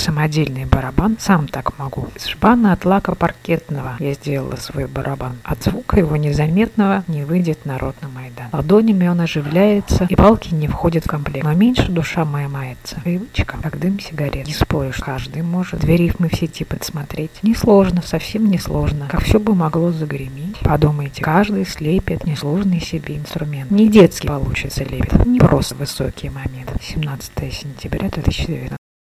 самодельный барабан «Сам так могу». Из жбана от лака паркетного я сделала свой барабан. От звука его незаметного не выйдет народ на Майдан. Ладонями он оживляется, и палки не входят в комплект. Но меньше душа моя мается. Привычка, как дым сигарет. Не споришь, каждый может две рифмы в сети подсмотреть. Несложно, совсем несложно, как все бы могло загреметь. Подумайте, каждый слепит несложный себе инструмент. Не детский получится лепет, не просто высокий момент. 17 сентября 2019.